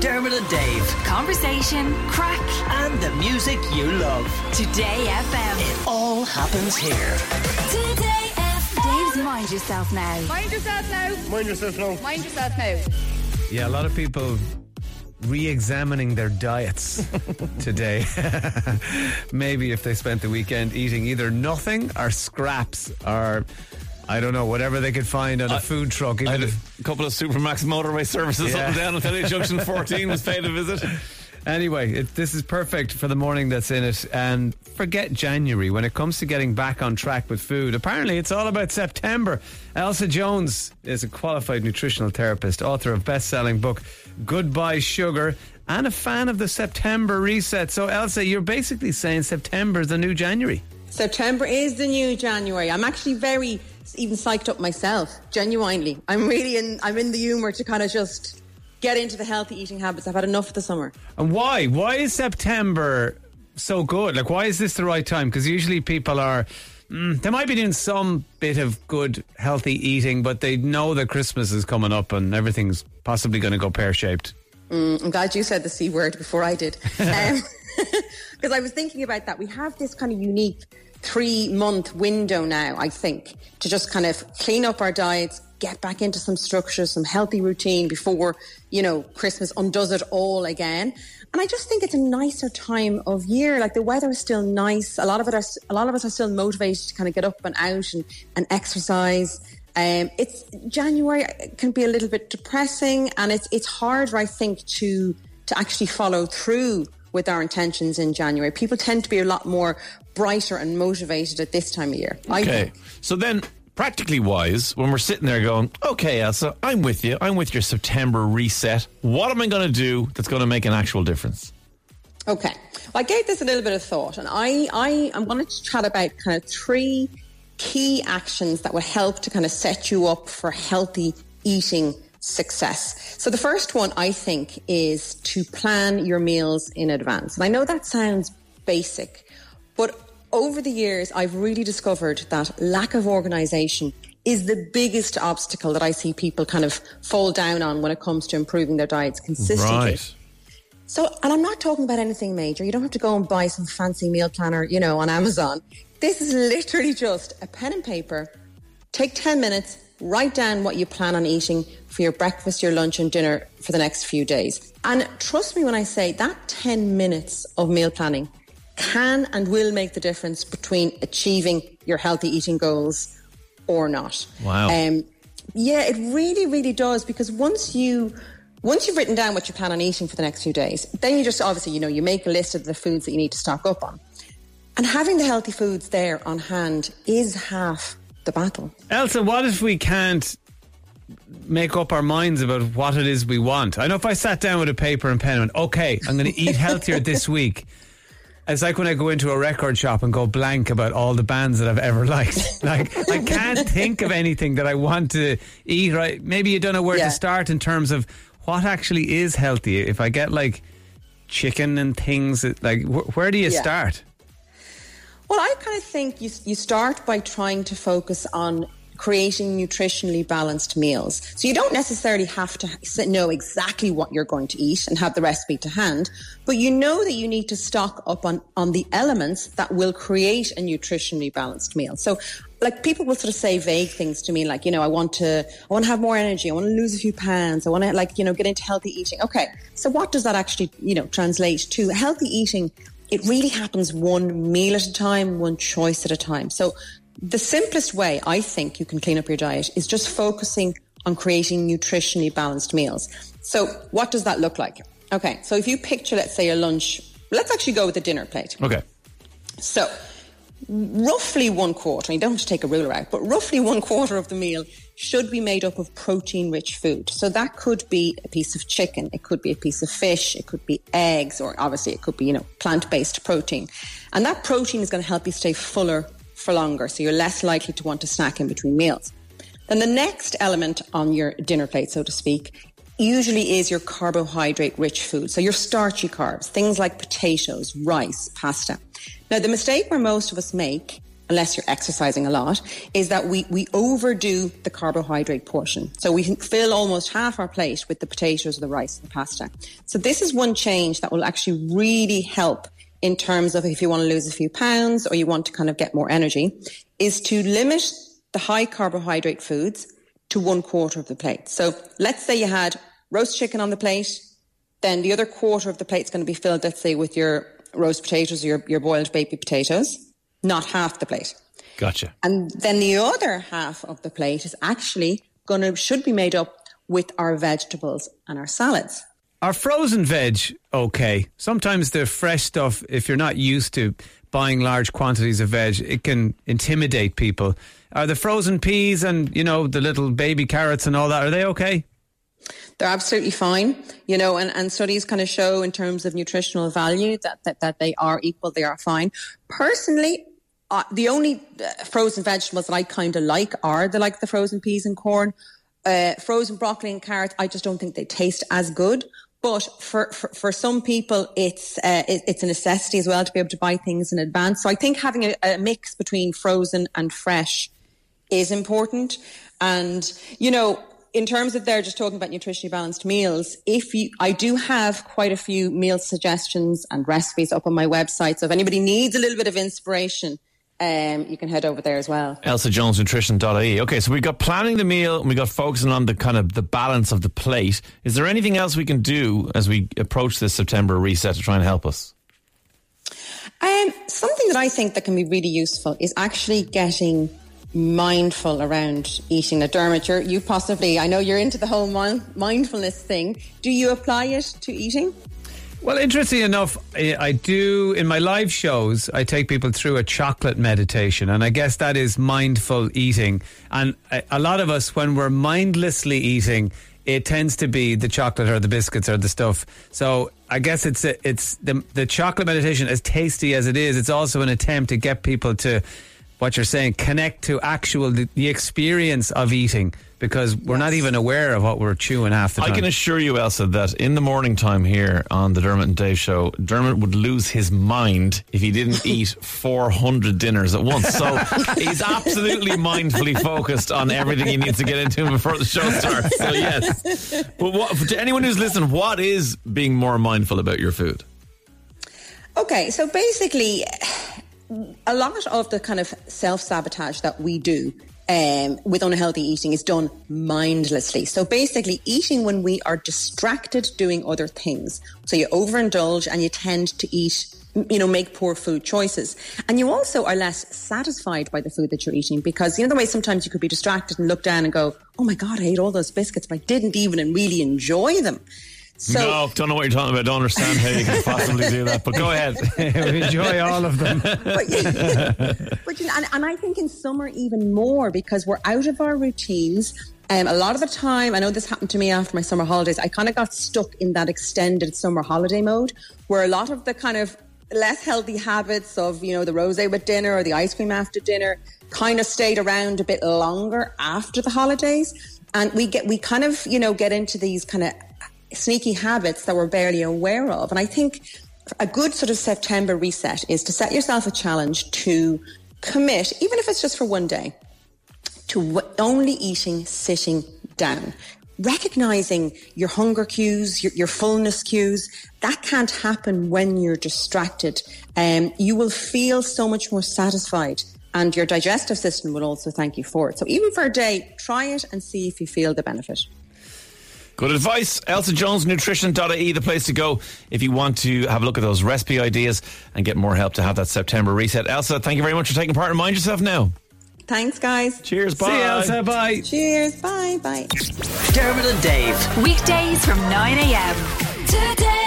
Dermot and Dave. Conversation, crack, and the music you love. Today FM. It all happens here. Today FM. Dave's Mind Yourself Now. Mind yourself now. Mind yourself now. Mind yourself now. Yeah, a lot of people re-examining their diets today. Maybe if they spent the weekend eating either nothing or scraps or, I don't know, whatever they could find on a food truck. Even I had a couple of Supermax motorway services up and down until Junction 14 was paid a visit. Anyway, this is perfect for the morning that's in it. And forget January. When it comes to getting back on track with food, apparently it's all about September. Elsa Jones is a qualified nutritional therapist, author of best-selling book Goodbye Sugar, and a fan of the September reset. So, Elsa, you're basically saying September is the new January. September is the new January. I'm actually very even psyched up myself, genuinely. I'm in the humour to kind of just get into the healthy eating habits. I've had enough of the summer. And why? Why is September so good? Like, why is this the right time? Because usually people are, they might be doing some bit of good, healthy eating, but they know that Christmas is coming up and everything's possibly going to go pear-shaped. I'm glad you said the C word before I did. Because I was thinking about that. We have this kind of unique 3-month window now, I think, to just kind of clean up our diets, get back into some structure, some healthy routine before, you know, Christmas undoes it all again. And I just think it's a nicer time of year. Like, the weather is still nice. A lot of us are still motivated to kind of get up and out and exercise. It's January can be a little bit depressing, and it's harder, I think, to actually follow through with our intentions in January. People tend to be a lot more brighter and motivated at this time of year. Okay. So then, practically wise, when we're sitting there going, okay, Elsa, I'm with you. I'm with your September reset. What am I going to do that's going to make an actual difference? Okay. Well, I gave this a little bit of thought, and I'm going to chat about kind of 3 key actions that would help to kind of set you up for healthy eating success. So the first one, I think, is to plan your meals in advance. And I know that sounds basic, but over the years, I've really discovered that lack of organisation is the biggest obstacle that I see people kind of fall down on when it comes to improving their diets consistently. Right. So, and I'm not talking about anything major. You don't have to go and buy some fancy meal planner, you know, on Amazon. This is literally just a pen and paper. Take 10 minutes, write down what you plan on eating for your breakfast, your lunch and dinner for the next few days. And trust me when I say that 10 minutes of meal planning can and will make the difference between achieving your healthy eating goals or not. Wow. Yeah, it really, really does, because once you've written down what you plan on eating for the next few days, then you just obviously, you know, you make a list of the foods that you need to stock up on. And having the healthy foods there on hand is half the battle. Elsa, what if we can't make up our minds about what it is we want? I know if I sat down with a paper and pen and went, okay, I'm going to eat healthier this week. It's like when I go into a record shop and go blank about all the bands that I've ever liked. Like, I can't think of anything that I want to eat, right? Maybe you don't know where to start in terms of what actually is healthy. If I get like chicken and things, like where do you start? Well, I kind of think you start by trying to focus on creating nutritionally balanced meals. So you don't necessarily have to know exactly what you're going to eat and have the recipe to hand, but you know that you need to stock up on the elements that will create a nutritionally balanced meal. So, like, people will sort of say vague things to me, like, you know, I want to have more energy, I want to lose a few pounds, I want to, like, you know, get into healthy eating. Okay, so what does that actually, you know, translate to? Healthy eating, it really happens one meal at a time, one choice at a time. So the simplest way, I think, you can clean up your diet is just focusing on creating nutritionally balanced meals. So what does that look like? Okay, so if you picture, let's say, your lunch, let's actually go with the dinner plate. Okay. So roughly 1/4, you don't have to take a ruler out, but roughly 1/4 of the meal should be made up of protein-rich food. So that could be a piece of chicken, it could be a piece of fish, it could be eggs, or obviously it could be, you know, plant-based protein. And that protein is going to help you stay fuller for longer, so you're less likely to want to snack in between meals. Then the next element on your dinner plate, so to speak, usually is your carbohydrate-rich food, so your starchy carbs, things like potatoes, rice, pasta. Now, the mistake where most of us make unless you're exercising a lot, is that we overdo the carbohydrate portion. So we can fill almost half our plate with the potatoes or the rice and the pasta. So this is one change that will actually really help in terms of if you want to lose a few pounds or you want to kind of get more energy, is to limit the high carbohydrate foods to 1/4 of the plate. So let's say you had roast chicken on the plate, then the other quarter of the plate is going to be filled, let's say, with your roast potatoes or your boiled baby potatoes, not half the plate. Gotcha. And then the other half of the plate is actually should be made up with our vegetables and our salads. Are frozen veg okay? Sometimes the fresh stuff, if you're not used to buying large quantities of veg, it can intimidate people. Are the frozen peas and, you know, the little baby carrots and all that, are they okay? They're absolutely fine, you know, and studies kind of show in terms of nutritional value that they are equal, they are fine. Personally, the only frozen vegetables that I kind of like are the frozen peas and corn, frozen broccoli and carrots. I just don't think they taste as good. But for some people, it's a necessity as well to be able to buy things in advance. So I think having a mix between frozen and fresh is important. And, you know, in terms of they're just talking about nutritionally balanced meals, I do have quite a few meal suggestions and recipes up on my website. So if anybody needs a little bit of inspiration, you can head over there as well. Elsa Jones Nutrition.ie. Okay, so we've got planning the meal and we've got focusing on the kind of the balance of the plate. Is there anything else we can do as we approach this September reset to try and help us? Something that I think that can be really useful is actually getting mindful around eating. Now, Dermot, you possibly, I know you're into the whole mindfulness thing. Do you apply it to eating? Well, interestingly enough, I do. In my live shows, I take people through a chocolate meditation, and I guess that is mindful eating. And a lot of us, when we're mindlessly eating, it tends to be the chocolate or the biscuits or the stuff. So I guess it's the chocolate meditation, as tasty as it is, it's also an attempt to get people to, what you're saying, connect to actual the experience of eating, because we're not even aware of what we're chewing half the time. I can assure you, Elsa, that in the morning time here on the Dermot and Dave show, Dermot would lose his mind if he didn't eat 400 dinners at once. So he's absolutely mindfully focused on everything he needs to get into before the show starts. So yes. But to anyone who's listening, what is being more mindful about your food? Okay, so basically, a lot of the kind of self-sabotage that we do with unhealthy eating is done mindlessly. So basically eating when we are distracted doing other things. So you overindulge and you tend to eat, you know, make poor food choices. And you also are less satisfied by the food that you're eating, because, you know, the way sometimes you could be distracted and look down and go, oh my God, I ate all those biscuits, but I didn't even really enjoy them. So, no, don't know what you're talking about. Don't understand how you can possibly do that. But go ahead. We enjoy all of them. But and I think in summer even more, because we're out of our routines. A lot of the time, I know this happened to me after my summer holidays, I kind of got stuck in that extended summer holiday mode, where a lot of the kind of less healthy habits of, you know, the rosé with dinner or the ice cream after dinner kind of stayed around a bit longer after the holidays. And we kind of, you know, get into these kind of sneaky habits that we're barely aware of. And I think a good sort of September reset is to set yourself a challenge to commit, even if it's just for one day, to only eating sitting down, recognizing your hunger cues, your fullness cues. That can't happen when you're distracted. You will feel so much more satisfied, and your digestive system will also thank you for it. So even for a day, try it and see if you feel the benefit. Good advice. Elsa Jones Nutrition.ie, the place to go if you want to have a look at those recipe ideas and get more help to have that September reset. Elsa, thank you very much for taking part. Mind yourself now. Thanks, guys. Cheers. Bye. See you, Elsa. Bye. Cheers. Bye. Bye. Dermot and Dave. Weekdays from 9 a.m. Today.